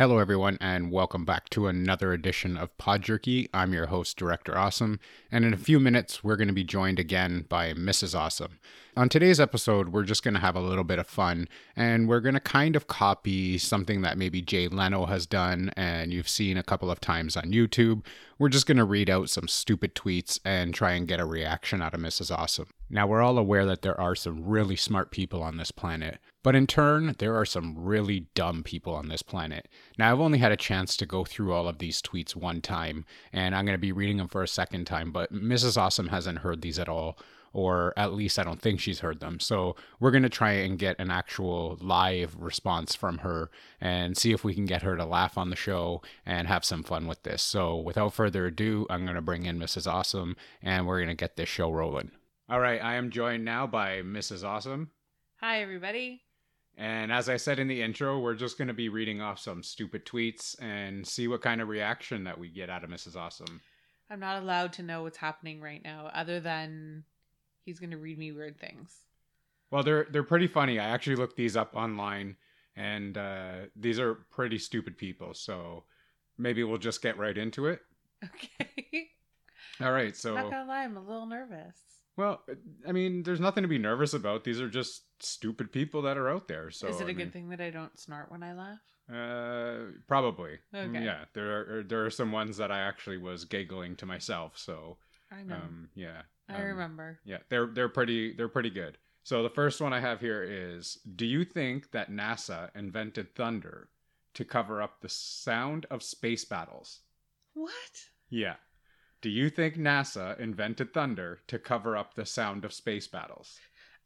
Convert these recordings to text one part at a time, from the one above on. Hello everyone, and welcome back to another edition of Pod Jerky. I'm your host, Director Awesome, and in a few minutes, we're going to be joined again by Mrs. Awesome. On today's episode, we're just going to have a little bit of fun, and we're going to kind of copy something that maybe Jay Leno has done, and you've seen a couple of times on YouTube. We're just going to read out some stupid tweets and try and get a reaction out of Mrs. Awesome. Now, we're all aware that there are some really smart people on this planet, but in turn, there are some really dumb people on this planet. Now, I've only had a chance to go through all of these tweets one time, and I'm going to be reading them for a second time, but Mrs. Awesome hasn't heard these at all, or at least I don't think she's heard them. So we're going to try and get an actual live response from her and see if we can get her to laugh on the show and have some fun with this. So without further ado, I'm going to bring in Mrs. Awesome, and we're going to get this show rolling. All right, I am joined now by Mrs. Awesome. Hi, everybody. And as I said in the intro, we're just going to be reading off some stupid tweets and see what kind of reaction that we get out of Mrs. Awesome. I'm not allowed to know what's happening right now, other than he's going to read me weird things. Well, they're pretty funny. I actually looked these up online, and these are pretty stupid people. So maybe we'll just get right into it. Okay. All right, so... I'm not going to lie, I'm a little nervous. Well, I mean, there's nothing to be nervous about. These are just stupid people that are out there. So is it good thing that I don't snort when I laugh? Probably. Okay. Yeah, there are some ones that I actually was giggling to myself. So I know. Yeah. I remember. Yeah, they're pretty good. So the first one I have here is: do you think that NASA invented thunder to cover up the sound of space battles? What? Yeah. Do you think NASA invented thunder to cover up the sound of space battles?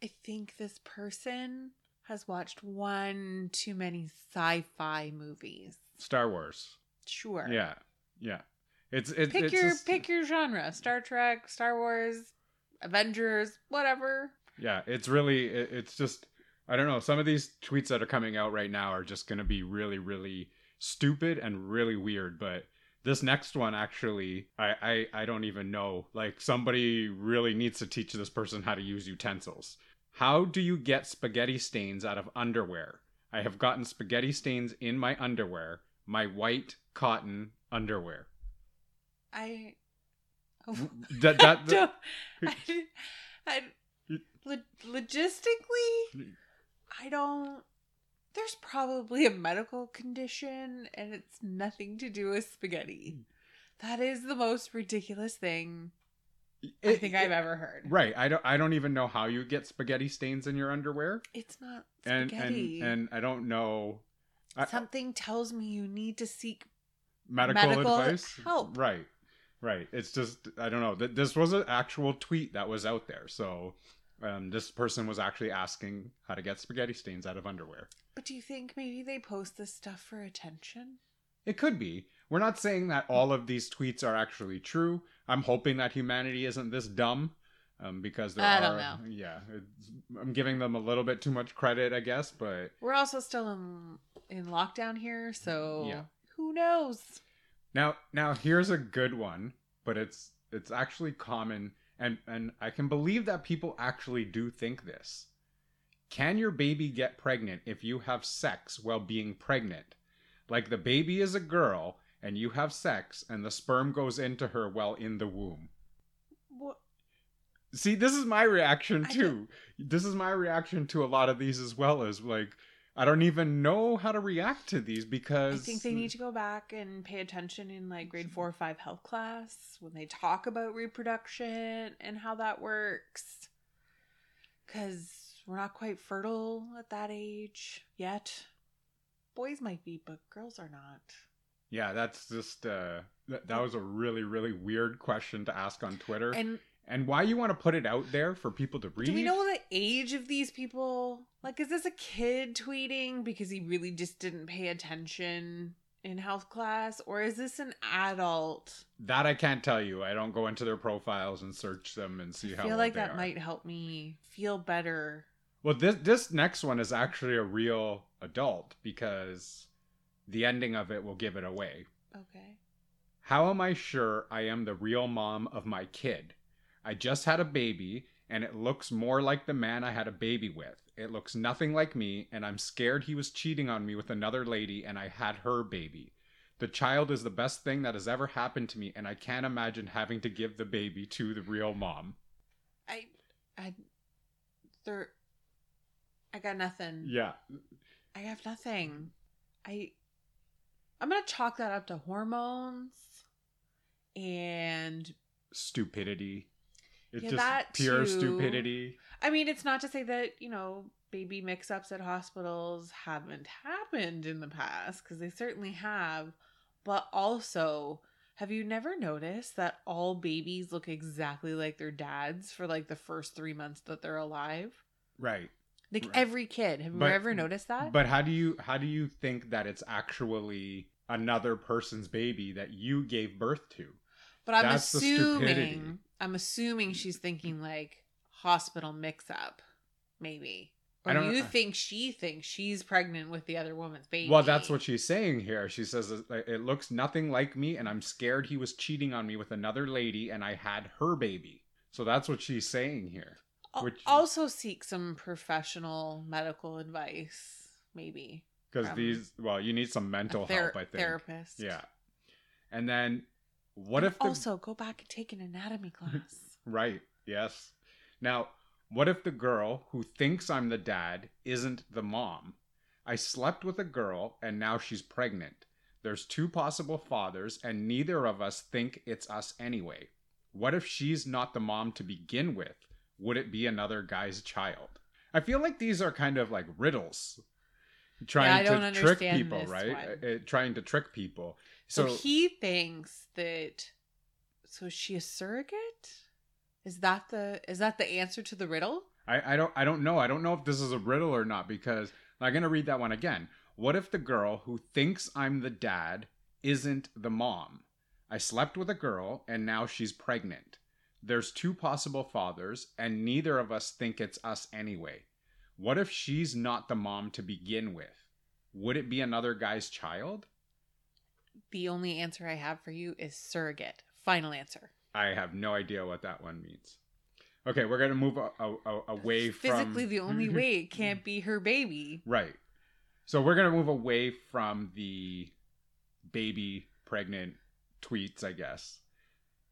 I think this person has watched one too many sci-fi movies. Star Wars. Sure. Yeah. Yeah. Pick your genre. Star Trek, Star Wars, Avengers, whatever. Yeah, it's really, it's just, I don't know. Some of these tweets that are coming out right now are just going to be really, really stupid and really weird, but this next one, actually, I don't even know. Like, somebody really needs to teach this person how to use utensils. How do you get spaghetti stains out of underwear? I have gotten spaghetti stains in my underwear. My white cotton underwear. Logistically, I don't... There's probably a medical condition, and it's nothing to do with spaghetti. That is the most ridiculous thing I've ever heard. Right. I don't even know how you get spaghetti stains in your underwear. It's not spaghetti. And I don't know. Something tells me you need to seek medical advice. Help. Right. Right. It's just, I don't know. This was an actual tweet that was out there, so... this person was actually asking how to get spaghetti stains out of underwear. But do you think maybe they post this stuff for attention? It could be. We're not saying that all of these tweets are actually true. I'm hoping that humanity isn't this dumb, because there I don't know. Yeah, I'm giving them a little bit too much credit, I guess. But we're also still in lockdown here, so yeah. Who knows? Now here's a good one, but it's actually common. And I can believe that people actually do think this. Can your baby get pregnant if you have sex while being pregnant? Like, the baby is a girl and you have sex and the sperm goes into her while in the womb. What? See, this is my reaction too. This is my reaction to a lot of these, as well as, like, I don't even know how to react to these, because... I think they need to go back and pay attention in, like, grade 4 or 5 health class when they talk about reproduction and how that works. Because we're not quite fertile at that age yet. Boys might be, but girls are not. Yeah, that's just... that was a really, really weird question to ask on Twitter. And why you want to put it out there for people to read? Do we know the age of these people? Like, is this a kid tweeting because he really just didn't pay attention in health class? Or is this an adult? That I can't tell you. I don't go into their profiles and search them and see how old they are. I feel like that might help me feel better. Well, this next one is actually a real adult, because the ending of it will give it away. Okay. How am I sure I am the real mom of my kid? I just had a baby, and it looks more like the man I had a baby with. It looks nothing like me, and I'm scared he was cheating on me with another lady and I had her baby. The child is the best thing that has ever happened to me, and I can't imagine having to give the baby to the real mom. I got nothing. Yeah. I have nothing. I'm going to chalk that up to hormones and stupidity. It's just pure stupidity. I mean, it's not to say that, you know, baby mix-ups at hospitals haven't happened in the past, because they certainly have. But also, have you never noticed that all babies look exactly like their dads for like the first 3 months that they're alive? Right. Like every kid. Have you ever noticed that? But how do you think that it's actually another person's baby that you gave birth to? But I'm assuming she's thinking like hospital mix-up, maybe. Or you think she thinks she's pregnant with the other woman's baby. Well, that's what she's saying here. She says, it looks nothing like me, and I'm scared he was cheating on me with another lady, and I had her baby. So that's what she's saying here. Which... Also seek some professional medical advice, maybe. Because you need some mental help, I think. Therapist. Yeah. And then... Also, go back and take an anatomy class. Right. Yes. Now, what if the girl who thinks I'm the dad isn't the mom? I slept with a girl and now she's pregnant. There's two possible fathers and neither of us think it's us anyway. What if she's not the mom to begin with? Would it be another guy's child? I feel like these are kind of like riddles. Trying to trick people. So he thinks that. So is she a surrogate? Is that the answer to the riddle? I don't know. I don't know if this is a riddle or not, because I'm going to read that one again. What if the girl who thinks I'm the dad isn't the mom? I slept with a girl and now she's pregnant. There's two possible fathers and neither of us think it's us anyway. What if she's not the mom to begin with? Would it be another guy's child? The only answer I have for you is surrogate. Final answer. I have no idea what that one means. Okay, we're going to move away from... Physically, the only way it can't be her baby. Right. So we're going to move away from the baby pregnant tweets, I guess.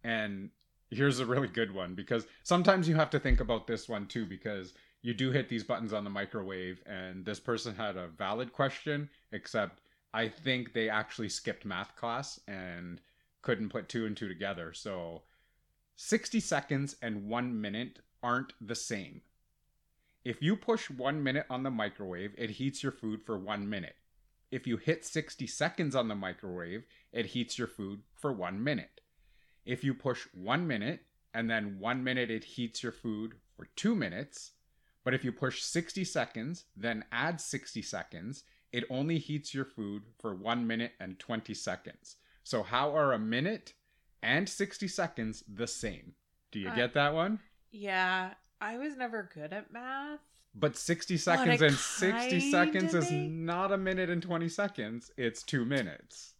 And here's a really good one, because sometimes you have to think about this one too, because... You do hit these buttons on the microwave, and this person had a valid question, except I think they actually skipped math class and couldn't put two and two together. So 60 seconds and 1 minute aren't the same. If you push 1 minute on the microwave, it heats your food for 1 minute. If you hit 60 seconds on the microwave, it heats your food for 1 minute. If you push 1 minute and then 1 minute, it heats your food for 2 minutes. But if you push 60 seconds, then add 60 seconds, it only heats your food for 1 minute and 20 seconds. So how are a minute and 60 seconds the same? Do you get that one? Yeah, I was never good at math. But 60 seconds and 60 seconds is not a minute and 20 seconds. It's 2 minutes.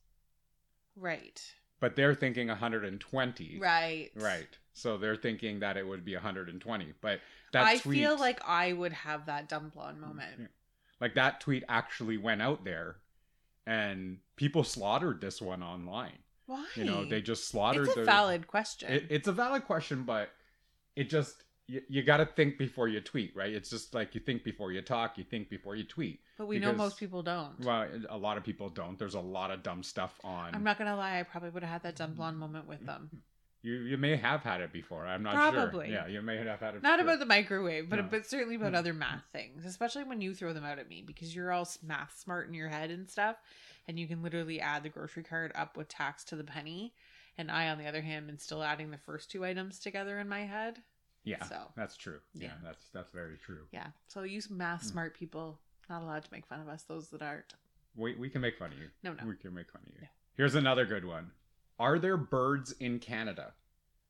Right. But they're thinking 120. Right. Right. So they're thinking that it would be 120. But that tweet... I feel like I would have that dumb blonde moment. Like that tweet actually went out there and people slaughtered this one online. Why? You know, they just slaughtered... It's a valid question. It's a valid question, but it just... You got to think before you tweet, right? It's just like you think before you talk, you think before you tweet. But we know most people don't. Well, a lot of people don't. There's a lot of dumb stuff on... I'm not going to lie. I probably would have had that dumb blonde moment with them. You may have had it before. I'm not sure. Probably. Yeah, you may have had it before. Not about the microwave, but certainly about other math things, especially when you throw them out at me, because you're all math smart in your head and stuff, and you can literally add the grocery card up with tax to the penny, and I, on the other hand, am still adding the first two items together in my head. Yeah, so, that's true. Yeah, that's very true. Yeah, so you math smart people, not allowed to make fun of us, those that aren't. We can make fun of you. No. We can make fun of you. No. Here's another good one. Are there birds in Canada?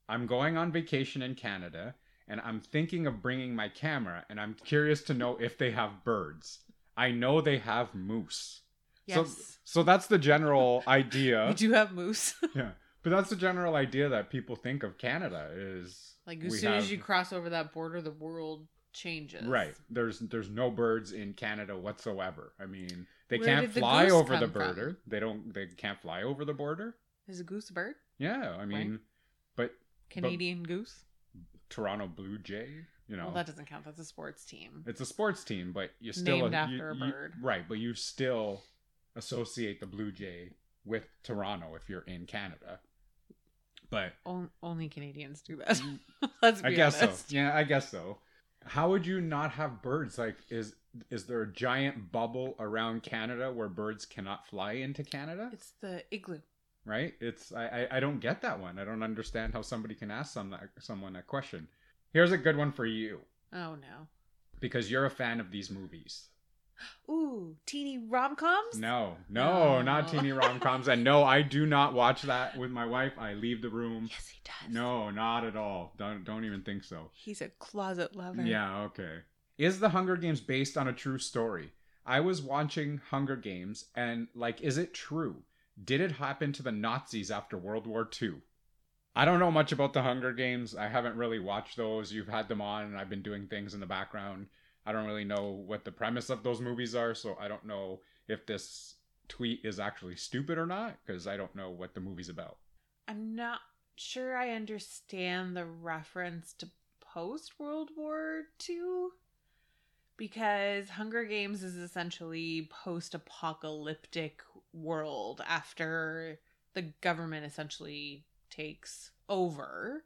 I'm going on vacation in Canada, and I'm thinking of bringing my camera, and I'm curious to know if they have birds. I know they have moose. Yes. So that's the general idea. We do have moose. Yeah, but that's the general idea that people think of Canada is Like as soon as you cross over that border, the world changes. Right. There's no birds in Canada whatsoever. I mean, they can't fly over the border. They can't fly over the border. Is a goose a bird? Yeah, I mean, but Canadian goose? Toronto Blue Jay, you know. Well, that doesn't count. That's a sports team. It's a sports team, but you still named after a bird. Right, but you still associate the Blue Jay with Toronto if you're in Canada. But only Canadians do that. Let's be honest. I guess so. Yeah, I guess so. How would you not have birds? Like, is there a giant bubble around Canada where birds cannot fly into Canada? It's the igloo, right? It's I don't get that one. I don't understand how somebody can ask someone that question. Here's a good one for you. Oh no! Because you're a fan of these movies. Ooh, teeny rom-coms? No, not teeny rom-coms. And no, I do not watch that with my wife. I leave the room. Yes, he does. No, not at all. Don't even think so. He's a closet lover. Yeah, okay. Is The Hunger Games based on a true story? I was watching Hunger Games and like, is it true? Did it happen to the Nazis after World War II? I don't know much about The Hunger Games. I haven't really watched those. You've had them on and I've been doing things in the background. I don't really know what the premise of those movies are, so I don't know if this tweet is actually stupid or not, because I don't know what the movie's about. I'm not sure I understand the reference to post-World War II, because Hunger Games is essentially post-apocalyptic world after the government essentially takes over,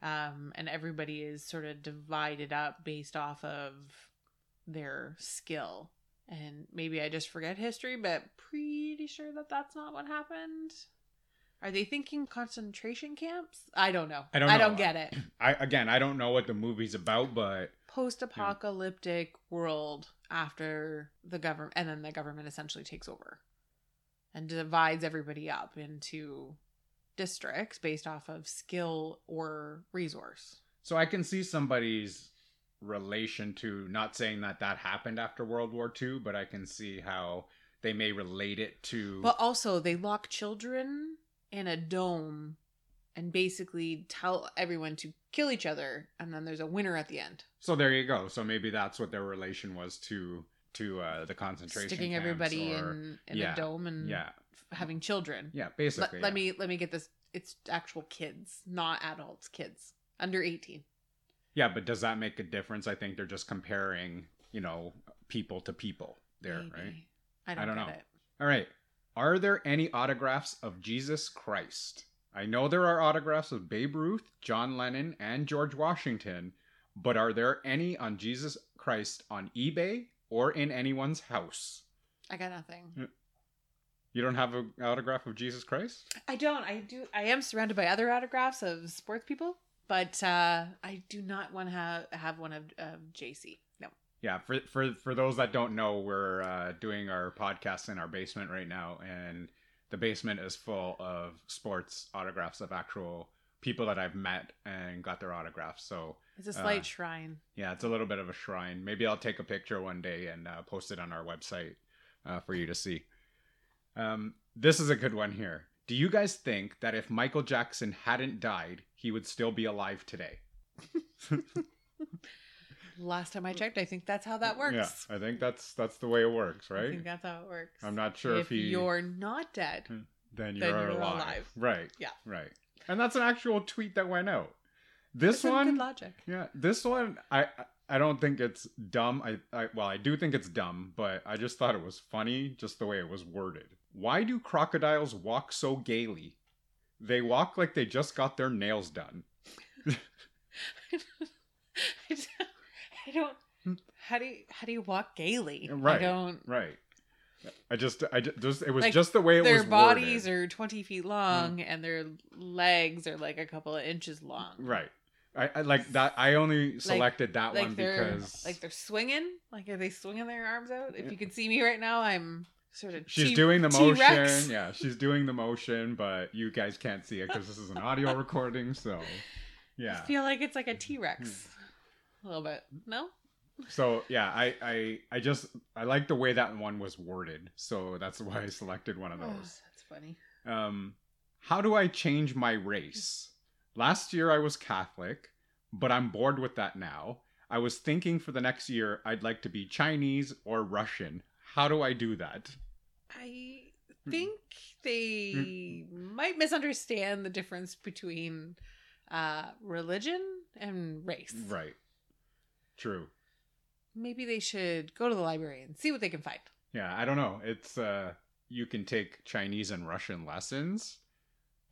and everybody is sort of divided up based off of their skill. And maybe I just forget history, but pretty sure that that's not what happened. Are they thinking concentration camps? I don't know. I don't get it. I don't know what the movie's about, but post-apocalyptic world after the government, and then the government essentially takes over and divides everybody up into districts based off of skill or resource. So I can see somebody's relation to, not saying that happened after World War II, but I can see how they may relate it to. But also they lock children in a dome and basically tell everyone to kill each other, and then there's a winner at the end. So there you go. So maybe that's what their relation was to the concentration camps. Sticking everybody in a dome and having children. Yeah, basically. Let me get this. It's actual kids, not adults, kids under 18. Yeah, but does that make a difference? I think they're just comparing, people to people there, maybe. Right? I don't know. All right. Are there any autographs of Jesus Christ? I know there are autographs of Babe Ruth, John Lennon, and George Washington, but are there any on Jesus Christ on eBay or in anyone's house? I got nothing. You don't have an autograph of Jesus Christ? I don't. I am surrounded by other autographs of sports people, but I do not want to have one of JC. No. Yeah. For those that don't know, we're doing our podcast in our basement right now, and the basement is full of sports autographs of actual people that I've met and got their autographs. So it's a slight shrine. Yeah, it's a little bit of a shrine. Maybe I'll take a picture one day and post it on our website for you to see. This is a good one here. Do you guys think that if Michael Jackson hadn't died, he would still be alive today? Last time I checked, I think that's how that works. Yeah, I think that's the way it works, right? I think that's how it works. I'm not sure if you're not dead, then you're alive. Right. Yeah. Right. And that's an actual tweet that went out. This one, good logic. Yeah, this one, I don't think it's dumb. I do think it's dumb, but I just thought it was funny, just the way it was worded. Why do crocodiles walk so gaily? They walk like they just got their nails done. I don't. How do you walk gaily? Right. Right. I just it was like just the way it was worded. Their bodies are 20 feet long and their legs are like a couple of inches long. Right. I like that. I only selected that one because they're swinging. Like, are they swinging their arms out? If you could see me right now, I'm sort of. She's doing the motion. T-Rex. Yeah, she's doing the motion, but you guys can't see it because this is an audio recording. So, yeah, I feel like it's like a T-Rex, a little bit. No. So yeah, I like the way that one was worded. So that's why I selected one of those. Oh, that's funny. How do I change my race? Last year I was Catholic. but I'm bored with that now. I was thinking for the next year, I'd like to be Chinese or Russian. How do I do that? I think they might misunderstand the difference between religion and race. Right. True. Maybe they should go to the library and see what they can find. Yeah, I don't know. It's you can take Chinese and Russian lessons,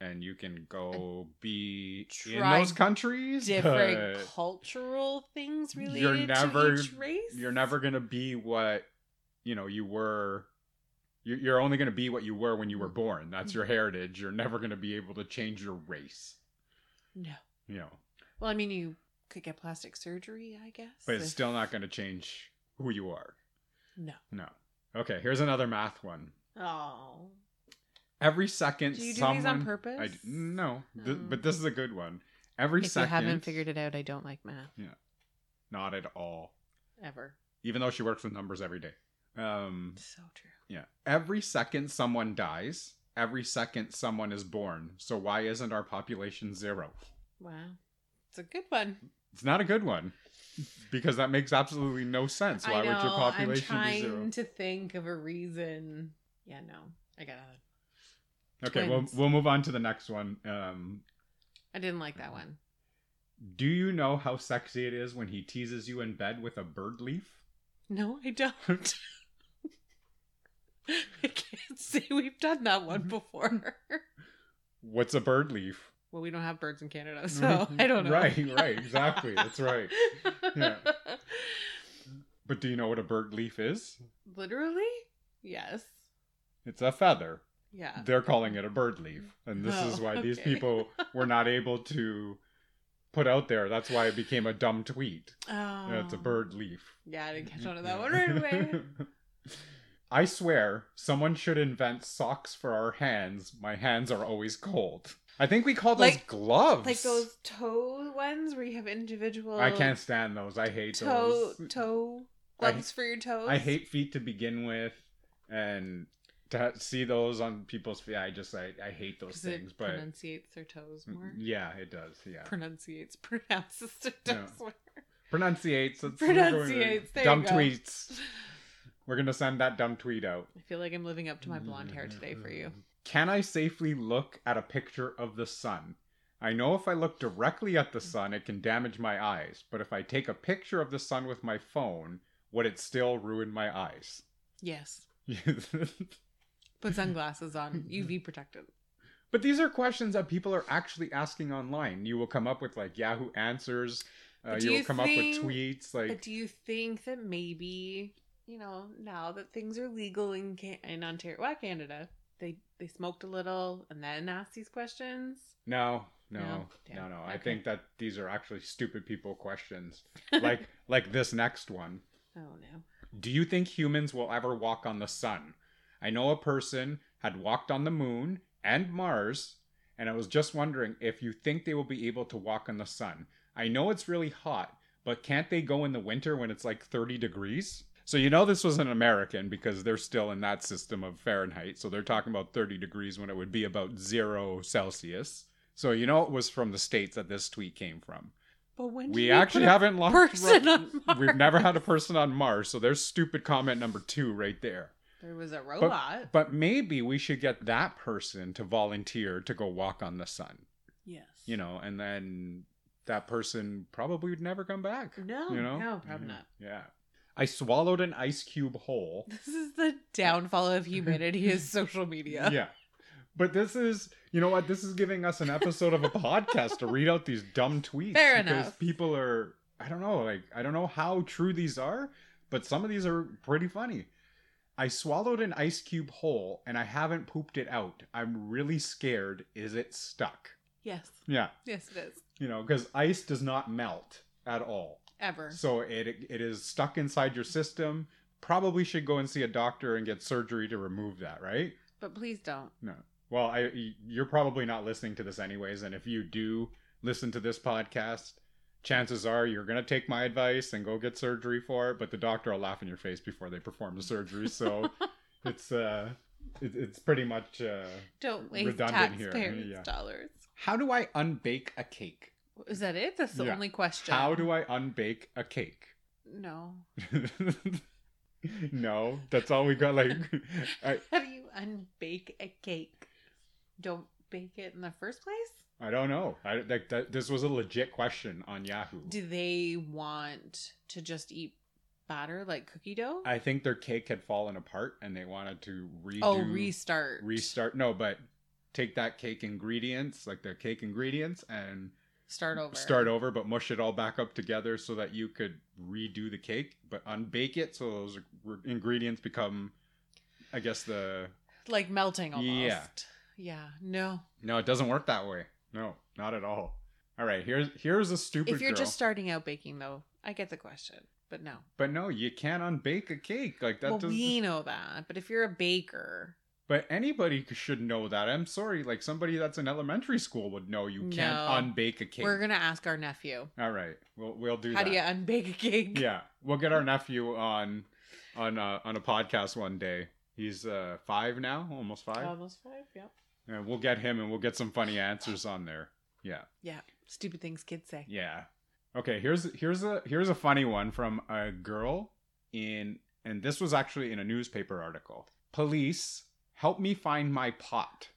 and you can go be in those countries. Different cultural things related to each race. You're never going to be what you were. You're only going to be what you were when you were born. That's your heritage. You're never going to be able to change your race. No. Well, I mean, you could get plastic surgery, I guess. But it's still not going to change who you are. No. Okay, here's another math one. Oh. Every second someone... Do you do these on purpose? No. But this is a good one. If you haven't figured it out, I don't like math. Yeah. Not at all. Ever. Even though she works with numbers every day. So true. Yeah. Every second someone dies, every second someone is born. So why isn't our population zero? Wow. It's a good one. It's not a good one. Because that makes absolutely no sense. Why would your population be zero? I'm trying to think of a reason. Yeah, no. I got it. Okay, we'll move on to the next one. I didn't like that one. Do you know how sexy it is when he teases you in bed with a bird leaf? No, I don't. I can't say we've done that one before. What's a bird leaf? Well, we don't have birds in Canada, so I don't know. Right, exactly. That's right. Yeah. But do you know what a bird leaf is? Literally? Yes. It's a feather. Yeah. They're calling it a bird leaf. And this is why these people were not able to put out there. That's why it became a dumb tweet. Oh. Yeah, it's a bird leaf. Yeah, I didn't catch on to that one right away. I swear, someone should invent socks for our hands. My hands are always cold. I think we call those gloves. Like those toe ones where you have individual... I can't stand those. I hate those. Toe gloves for your toes. I hate feet to begin with. And to see those on people's feet, I hate those things. But pronunciates their toes more? Yeah, it does. Yeah. Pronounces their toes more. Pronunciates. Pronunciates. There dumb you go. Tweets. We're going to send that dumb tweet out. I feel like I'm living up to my blonde hair today for you. Can I safely look at a picture of the sun? I know if I look directly at the sun, it can damage my eyes. But if I take a picture of the sun with my phone, would it still ruin my eyes? Yes. Put sunglasses on. UV protected. But these are questions that people are actually asking online. You will come up with like Yahoo Answers. You will come up with tweets. Like, but do you think that maybe, now that things are legal in Ontario, Canada... They smoked a little and then asked these questions? No. Okay. I think that these are actually stupid people questions. Like this next one. Oh, no. Do you think humans will ever walk on the sun? I know a person had walked on the moon and Mars, and I was just wondering if you think they will be able to walk on the sun. I know it's really hot, but can't they go in the winter when it's like 30 degrees? So this was an American because they're still in that system of Fahrenheit. So they're talking about 30 degrees when it would be about 0°C. So it was from the States that this tweet came from. But when we actually haven't lost a person on Mars. We've never had a person on Mars. So there's stupid comment number 2 right there. There was a robot. But maybe we should get that person to volunteer to go walk on the sun. Yes. And then that person probably would never come back. No, probably not. Yeah. I swallowed an ice cube whole. This is the downfall of humanity is social media. Yeah. But this is, this is giving us an episode of a podcast to read out these dumb tweets. Fair because enough. People are, I don't know how true these are, but some of these are pretty funny. I swallowed an ice cube whole and I haven't pooped it out. I'm really scared. Is it stuck? Yes. Yeah. Yes, it is. Because ice does not melt at all. Ever. So it is stuck inside your system. Probably should go and see a doctor and get surgery to remove that, right? But please don't. No. Well, you're probably not listening to this anyways. And if you do listen to this podcast, chances are you're going to take my advice and go get surgery for it. But the doctor will laugh in your face before they perform the surgery. So it's pretty much redundant here. Don't waste taxpayers' dollars. How do I unbake a cake? Is that it? That's the only question. How do I unbake a cake? No. No, that's all we got. Like, how do you unbake a cake? Don't bake it in the first place? I don't know. This was a legit question on Yahoo. Do they want to just eat batter like cookie dough? I think their cake had fallen apart and they wanted to redo. Oh, restart. Restart. No, but take that cake ingredients, like their cake ingredients, and start over, but mush it all back up together so that you could redo the cake, but unbake it so those ingredients become, I guess, the... like melting almost. Yeah. Yeah. No. No, it doesn't work that way. No, not at all. All right. Here's a stupid If you're girl. Just starting out baking, though, I get the question, but no. But no, you can't unbake a cake. Like that. Well, we know that, but if you're a baker... But anybody should know that. I'm sorry. Like, somebody that's in elementary school would know you can't unbake a cake. We're going to ask our nephew. All right. We'll do that. How do you unbake a cake? Yeah. We'll get our nephew on a podcast one day. He's 5 now, almost 5. Almost 5, yep. And we'll get him and we'll get some funny answers on there. Yeah. Yeah. Stupid things kids say. Yeah. Okay. Here's a funny one from a girl and this was actually in a newspaper article. Police... help me find my pot.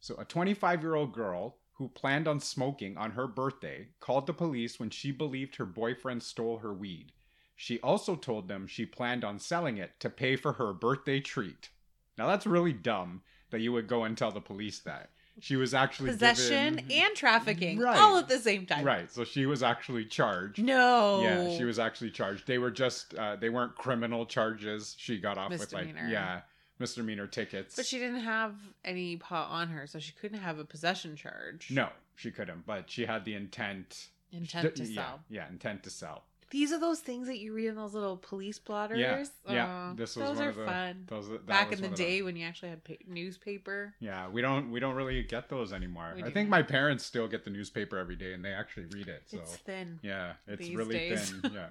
So a 25-year-old girl who planned on smoking on her birthday called the police when she believed her boyfriend stole her weed. She also told them she planned on selling it to pay for her birthday treat. Now that's really dumb that you would go and tell the police that. She was actually possession and trafficking all at the same time. Right. So she was actually charged. No. Yeah, she was actually charged. They were just they weren't criminal charges. She got off misdemeanor. With misdemeanor tickets. But she didn't have any pot on her, so she couldn't have a possession charge. No, she couldn't. But she had the intent. Intent to sell. Yeah, intent to sell. These are those things that you read in those little police blotters. Yeah, yeah. This was those one are of the, fun. Those, that back was in the day when you actually had newspaper. Yeah, we don't really get those anymore. I think my parents still get the newspaper every day, and they actually read it. So. It's thin. Yeah, it's really days. Thin. Yeah.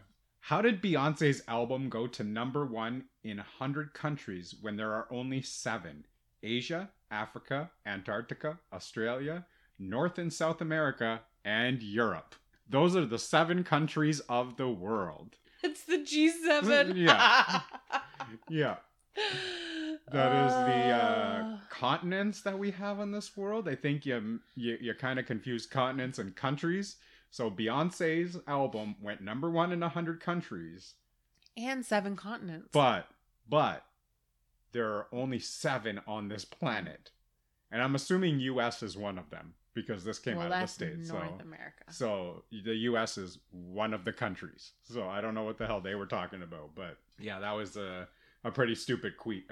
How did Beyonce's album go to #1 in 100 countries when there are only 7? Asia, Africa, Antarctica, Australia, North and South America, and Europe. Those are the 7 countries of the world. It's the G7. Yeah. Yeah. That is the continents that we have on this world. I think you kind of confuse continents and countries. So Beyonce's album went #1 in 100 countries. And 7 continents. But there are only 7 on this planet. And I'm assuming US is one of them because this came out of the States. North America. So the US is one of the countries. So I don't know what the hell they were talking about. But yeah, that was a pretty stupid tweet.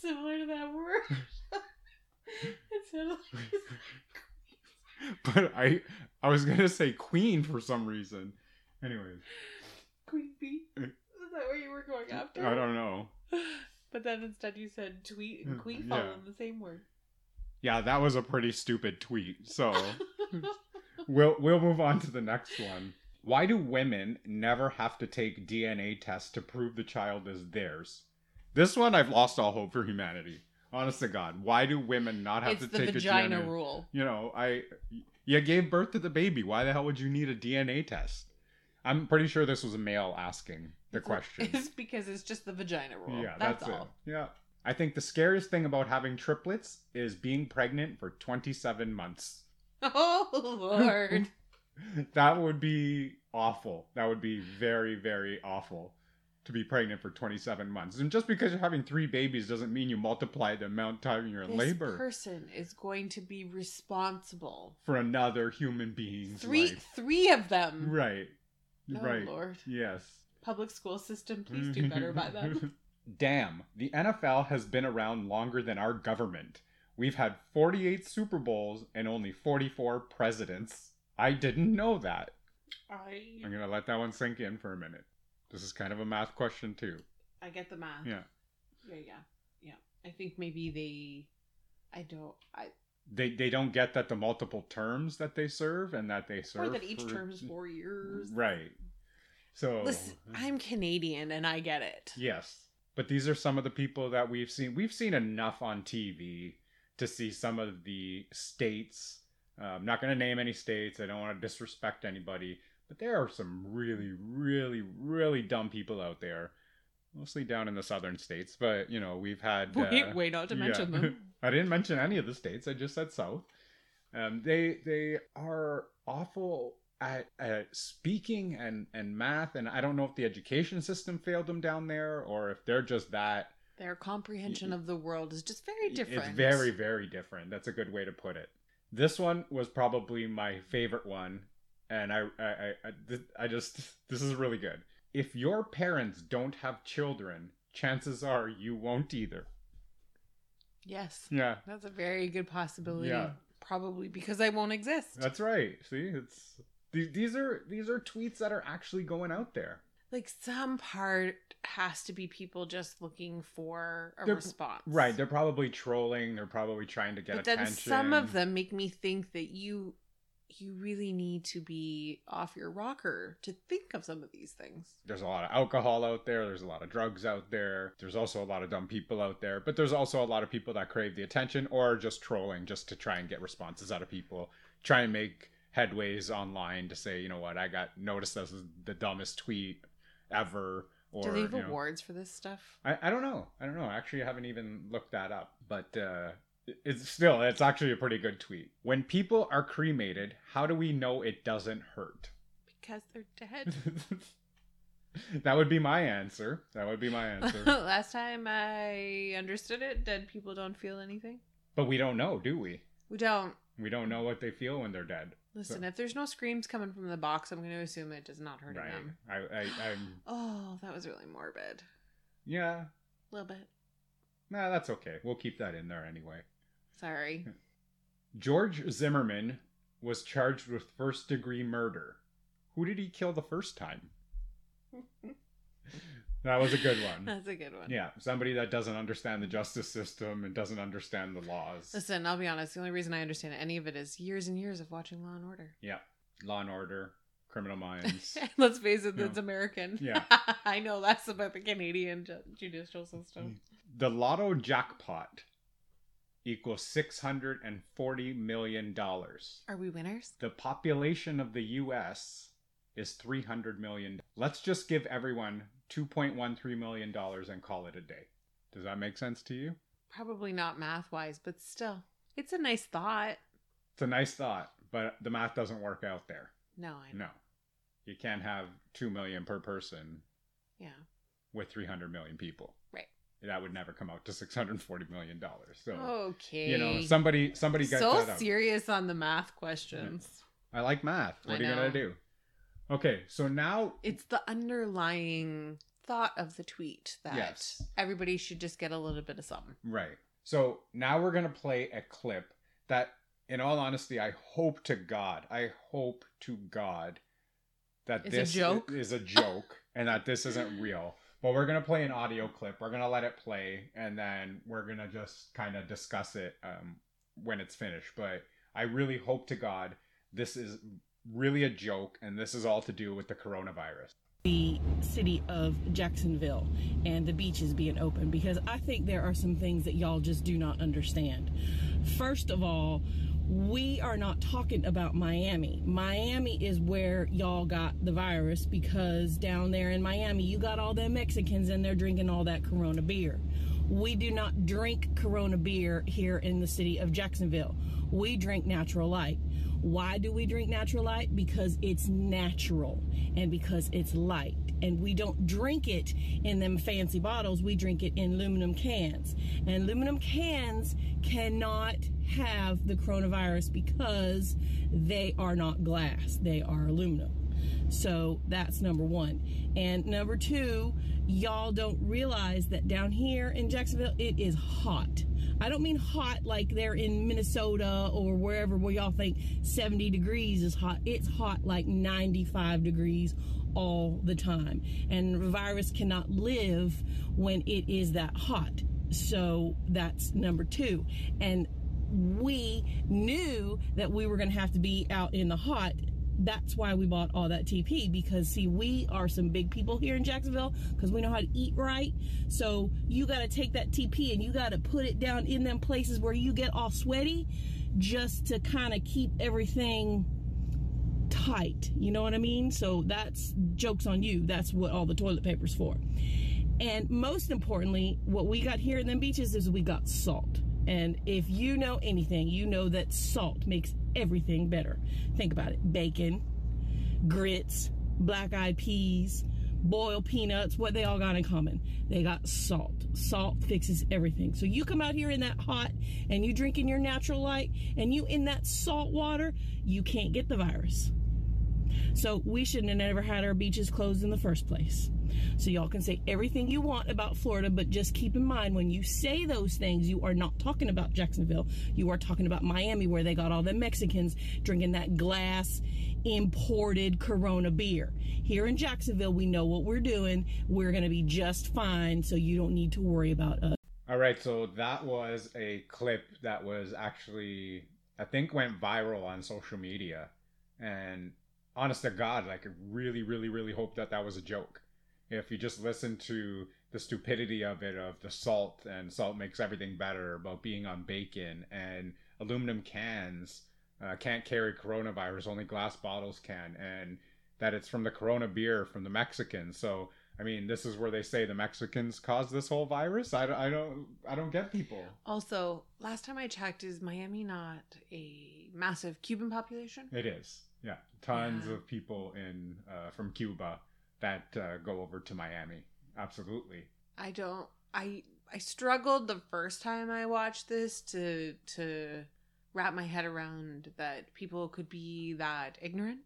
Similar to that word. But I was gonna say queen for some reason. Anyways, Queen Bee. Is that where you were going after? I don't know. But then instead you said tweet and queen fall in the same word. Yeah, that was a pretty stupid tweet. So we'll move on to the next one. Why do women never have to take DNA tests to prove the child is theirs? This one I've lost all hope for humanity. Honest to God, why do women not have to take a DNA? It's the vagina rule. You know, you gave birth to the baby. Why the hell would you need a DNA test? I'm pretty sure this was a male asking the question. It's because it's just the vagina rule. Yeah, that's all. It. Yeah. I think the scariest thing about having triplets is being pregnant for 27 months. Oh, Lord. That would be awful. That would be very, very awful. To be pregnant for 27 months. And just because you're having 3 babies doesn't mean you multiply the amount of time you're in labor. This person is going to be responsible for another human being's life. 3 of them. Right. Oh, right. Lord. Yes. Public school system, please do better by them. Damn. The NFL has been around longer than our government. We've had 48 Super Bowls and only 44 presidents. I didn't know that. I'm going to let that one sink in for a minute. This is kind of a math question, too. I get the math. Yeah. Yeah. I think maybe They don't get that the multiple terms that they serve and that they serve. Or that each term is 4 years. Right. So... Listen, I'm Canadian and I get it. Yes. But these are some of the people that we've seen. We've seen enough on TV to see some of the states. I'm not going to name any states. I don't want to disrespect anybody. But there are some really, really, really dumb people out there. Mostly down in the southern states. But, you know, we've had... Wait, not to mention them. I didn't mention any of the states. I just said south. They are awful at speaking and math. And I don't know if the education system failed them down there or if they're just that... Their comprehension of the world is just very different. It's very, very different. That's a good way to put it. This one was probably my favorite one. And I just, this is really good. If your parents don't have children, chances are you won't either. Yes. Yeah. That's a very good possibility. Yeah. Probably because I won't exist. That's right. See, it's, these are tweets that are actually going out there. Like, some part has to be people just looking for a response. Right. They're probably trolling. They're probably trying to get attention. But then some of them make me think that you really need to be off your rocker to think of some of these things. There's a lot of alcohol out there. There's a lot of drugs out there. There's also a lot of dumb people out there. But there's also a lot of people that crave the attention or are just trolling just to try and get responses out of people. Try and make headways online to say, you know what, I got noticed as the dumbest tweet ever. Or, do they have awards for this stuff? I don't know. Actually, I haven't even looked that up. But it's actually a pretty good tweet. When people are cremated, how do we know it doesn't hurt? Because they're dead. That would be my answer. Last time I understood it, dead people don't feel anything. But we don't know, do we? We don't. We don't know what they feel when they're dead. Listen, so, if there's no screams coming from the box, I'm going to assume it does not hurt them. I'm... Oh, that was really morbid. Yeah. A little bit. Nah, that's okay. We'll keep that in there anyway. Sorry. George Zimmerman was charged with first-degree murder. Who did he kill the first time? That was a good one. That's a good one. Yeah. Somebody that doesn't understand the justice system and doesn't understand the laws. Listen, I'll be honest. The only reason I understand any of it is years and years of watching Law & Order. Yeah. Law & Order, Criminal Minds. Let's face it, that's American. Yeah. I know less about the Canadian judicial system. The lotto jackpot equals $640 million. Are we winners? The population of the U.S. is 300 million. Let's just give everyone $2.13 million and call it a day. Does that make sense to you? Probably not math-wise, but still. It's a nice thought. It's a nice thought, but the math doesn't work out there. No, I know. No. You can't have 2 million per person. Yeah. With 300 million people. Right. That would never come out to $640 million. So, okay. You know, somebody got that out. So serious on the math questions. I like math. What are you going to do? Okay, so now... It's the underlying thought of the tweet that everybody should just get a little bit of something. Right. So now we're going to play a clip that, in all honesty, I hope to God that this is a joke and that this isn't real. But we're going to play an audio clip. We're going to let it play, and then we're going to just kind of discuss it when it's finished. But I really hope to God this is... really a joke, and this is all to do with the coronavirus. The city of Jacksonville and the beaches being open, because I think there are some things that y'all just do not understand. First of all, we are not talking about Miami. Miami is where y'all got the virus, because down there in Miami, you got all them Mexicans and they're drinking all that Corona beer. We do not drink Corona beer here in the city of Jacksonville. We drink Natural Light. Why do we drink Natural Light? Because it's natural and because it's light. And we don't drink it in them fancy bottles. We drink it in aluminum cans. And aluminum cans cannot have the coronavirus because they are not glass. They are aluminum. So that's number one. And number two, y'all don't realize that down here in Jacksonville, it is hot. I don't mean hot like they're in Minnesota or wherever where y'all think 70 degrees is hot. It's hot like 95 degrees all the time. And the virus cannot live when it is that hot. So that's number two. And we knew that we were going to have to be out in the hot That's why we bought all that TP, because see, we are some big people here in Jacksonville because we know how to eat right. So you got to take that TP and you got to put it down in them places where you get all sweaty, just to kind of keep everything tight, you know what I mean? So that's, joke's on you, that's what all the toilet paper's for. And most importantly, what we got here in them beaches is we got salt. And if you know anything, you know that salt makes everything better. Think about it. Bacon, grits, black-eyed peas, boiled peanuts, what they all got in common? They got salt. Salt fixes everything. So you come out here in that hot and you drinking your Natural Light and you in that salt water, you can't get the virus. So we shouldn't have never had our beaches closed in the first place. So y'all can say everything you want about Florida, but just keep in mind when you say those things, you are not talking about Jacksonville. You are talking about Miami, where they got all the Mexicans drinking that glass imported Corona beer. Here in Jacksonville, we know what we're doing. We're going to be just fine, so you don't need to worry about us. All right, so that was a clip that was actually, I think, went viral on social media. And honest to God, like, I really, really, really hope that that was a joke. If you just listen to the stupidity of it, of the salt and salt makes everything better, about being on bacon and aluminum cans can't carry coronavirus, only glass bottles can, and that it's from the Corona beer from the Mexicans. So, I mean, this is where they say the Mexicans caused this whole virus. I don't get people. Also, last time I checked, is Miami not a massive Cuban population? It is. Yeah. Tons of people in from Cuba that go over to Miami. Absolutely. I struggled the first time I watched this to wrap my head around that people could be that ignorant,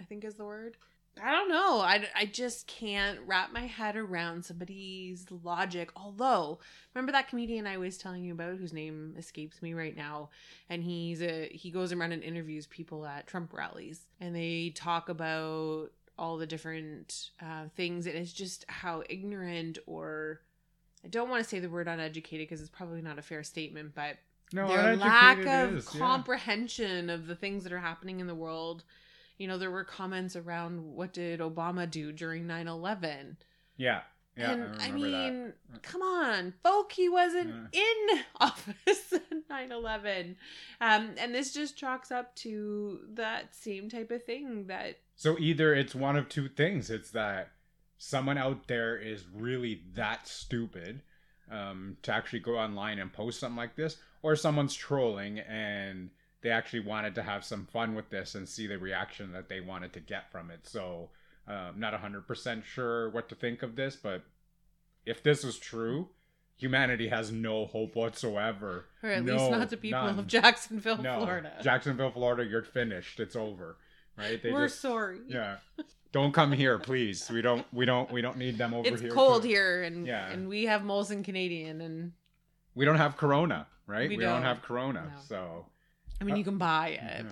I think is the word. I don't know. I just can't wrap my head around somebody's logic. Although, remember that comedian I was telling you about whose name escapes me right now? And he goes around and interviews people at Trump rallies. And they talk about all the different things. And it's just how ignorant, or I don't want to say the word uneducated because it's probably not a fair statement, but no, their lack of comprehension of the things that are happening in the world. You know, there were comments around what did Obama do during 9/11? Yeah. Yeah. And I mean, that. Come on, folk, he wasn't in office at 9/11. And this just chalks up to that same type of thing that. So either it's one of two things. It's that someone out there is really that stupid to actually go online and post something like this, or someone's trolling and they actually wanted to have some fun with this and see the reaction that they wanted to get from it. So I'm not 100% sure what to think of this, but if this is true, humanity has no hope whatsoever. Or at least not the people of Jacksonville, Florida. Jacksonville, Florida, you're finished. It's over. Right? We're sorry. Yeah. Don't come here, please. We don't need them over here. It's cold here and we have Molson Canadian and we don't have Corona, right? We don't have Corona. No. So I mean, you can buy it,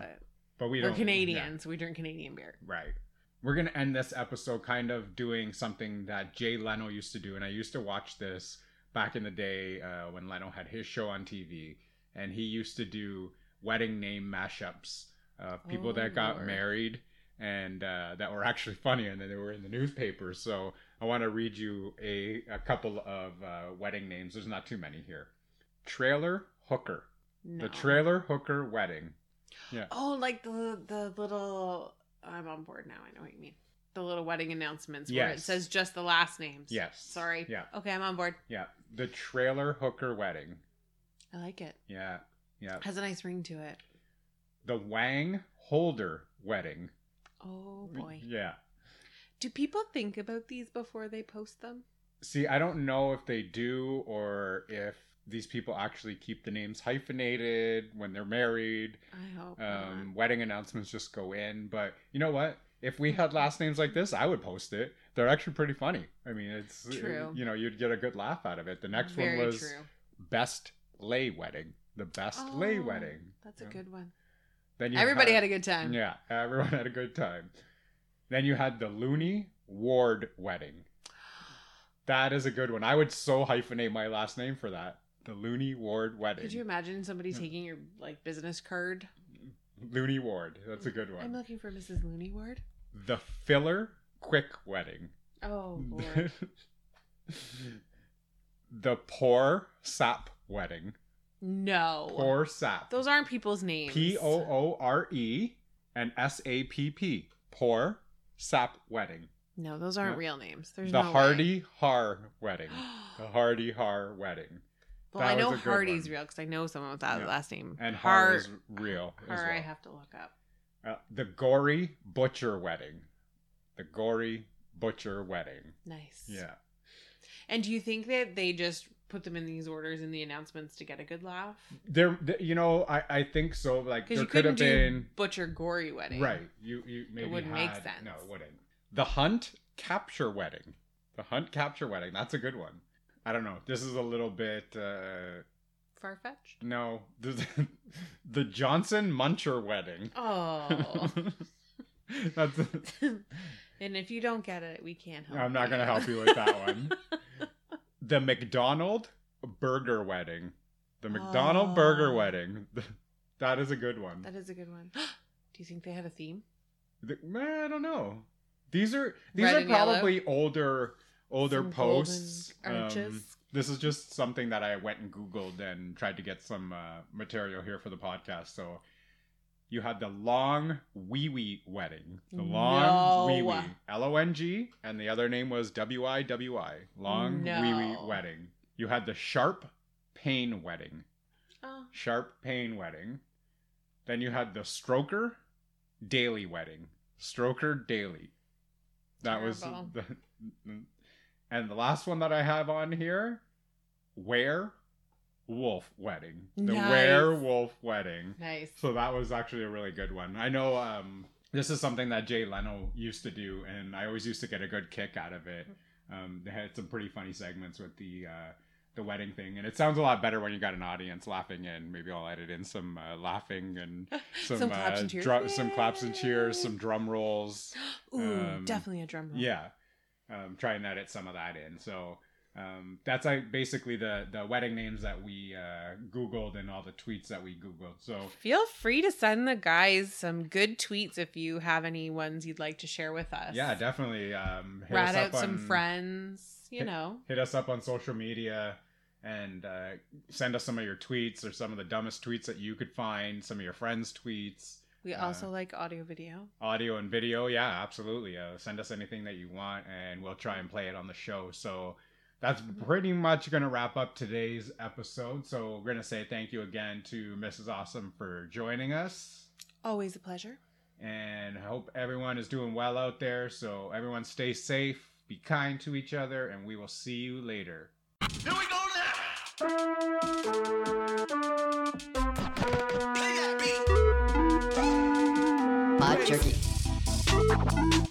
but we're Canadians. Yeah. We drink Canadian beer. Right. We're going to end this episode kind of doing something that Jay Leno used to do. And I used to watch this back in the day when Leno had his show on TV. And he used to do wedding name mashups of people that got married and that were actually funny. And then they were in the newspaper. So I want to read you a couple of wedding names. There's not too many here. Trailer Hooker. No. The trailer hooker wedding. Yeah. Oh, like the little, I'm on board now. I know what you mean. The little wedding announcements where it says just the last names. Yes. Sorry. Yeah. Okay, I'm on board. Yeah. The trailer hooker wedding. I like it. Yeah. Yeah. Has a nice ring to it. The Wang Holder wedding. Oh boy. Yeah. Do people think about these before they post them? See, I don't know if they do or if these people actually keep the names hyphenated when they're married. I hope not. Wedding announcements just go in. But you know what? If we had last names like this, I would post it. They're actually pretty funny. I mean, it's true. You know, you'd get a good laugh out of it. The next one was true. Best Lay Wedding. The Best Lay Wedding. That's a good one. Then everybody had a good time. Yeah, everyone had a good time. Then you had the Looney Ward Wedding. That is a good one. I would so hyphenate my last name for that. The Looney Ward wedding. Could you imagine somebody taking your business card Looney Ward. That's a good one. I'm looking for Mrs. Looney Ward. The Filler Quick Wedding. Oh, Lord. The Poor Sap Wedding. No. Poor Sap. Those aren't people's names. Poore and Sapp. Poor Sap Wedding. No, those aren't real names. There's the no Hardy way. Har Wedding. The Hardy Har Wedding. Well, that I know Hardy's real because I know someone with that last name. And Har is real. Har as well. I have to look up. The Gory Butcher Wedding. The Gory Butcher Wedding. Nice. Yeah. And do you think that they just put them in these orders in the announcements to get a good laugh? I think so. Like, because you couldn't do Butcher Gory Wedding. Right. You maybe it wouldn't make sense. No, it wouldn't. The Hunt Capture Wedding. The Hunt Capture Wedding. That's a good one. I don't know. This is a little bit... far-fetched? No. The Johnson Muncher Wedding. Oh. That's a... And if you don't get it, we can't help you. I'm not going to help you with that one. The McDonald Burger Wedding. The McDonald Burger Wedding. That is a good one. That is a good one. Do you think they had a theme? I don't know. These are probably yellow. Older some posts. This is just something that I went and Googled and tried to get some material here for the podcast. So you had the Long Wee Wee Wedding. The Long Wee Wee. LONG. And the other name was WIWI. Long Wee Wee Wedding. You had the Sharp Pain Wedding. Oh. Sharp Pain Wedding. Then you had the Stroker Daily Wedding. Stroker Daily. That terrible. Was... And the last one that I have on here, Werewolf Wedding. The nice. Werewolf Wedding. Nice. So that was actually a really good one. I know this is something that Jay Leno used to do, and I always used to get a good kick out of it. They had some pretty funny segments with the wedding thing, and it sounds a lot better when you got an audience laughing in. Maybe I'll edit in some laughing and some claps and cheers. Some claps and cheers, some drum rolls. Ooh, definitely a drum roll. Yeah. Try and edit some of that in. So that's basically the wedding names that we Googled and all the tweets that we Googled. So feel free to send the guys some good tweets if you have any ones you'd like to share with us. Yeah, definitely. Rat out some friends, you know. Hit us up on social media and send us some of your tweets or some of the dumbest tweets that you could find, some of your friends' tweets. We also like audio and video. Yeah, absolutely. Send us anything that you want and we'll try and play it on the show. So that's pretty much going to wrap up today's episode. So we're going to say thank you again to Mrs. Awesome for joining us. Always a pleasure. And I hope everyone is doing well out there. So everyone stay safe, be kind to each other, and we will see you later. Here we go now. Pod Jerky.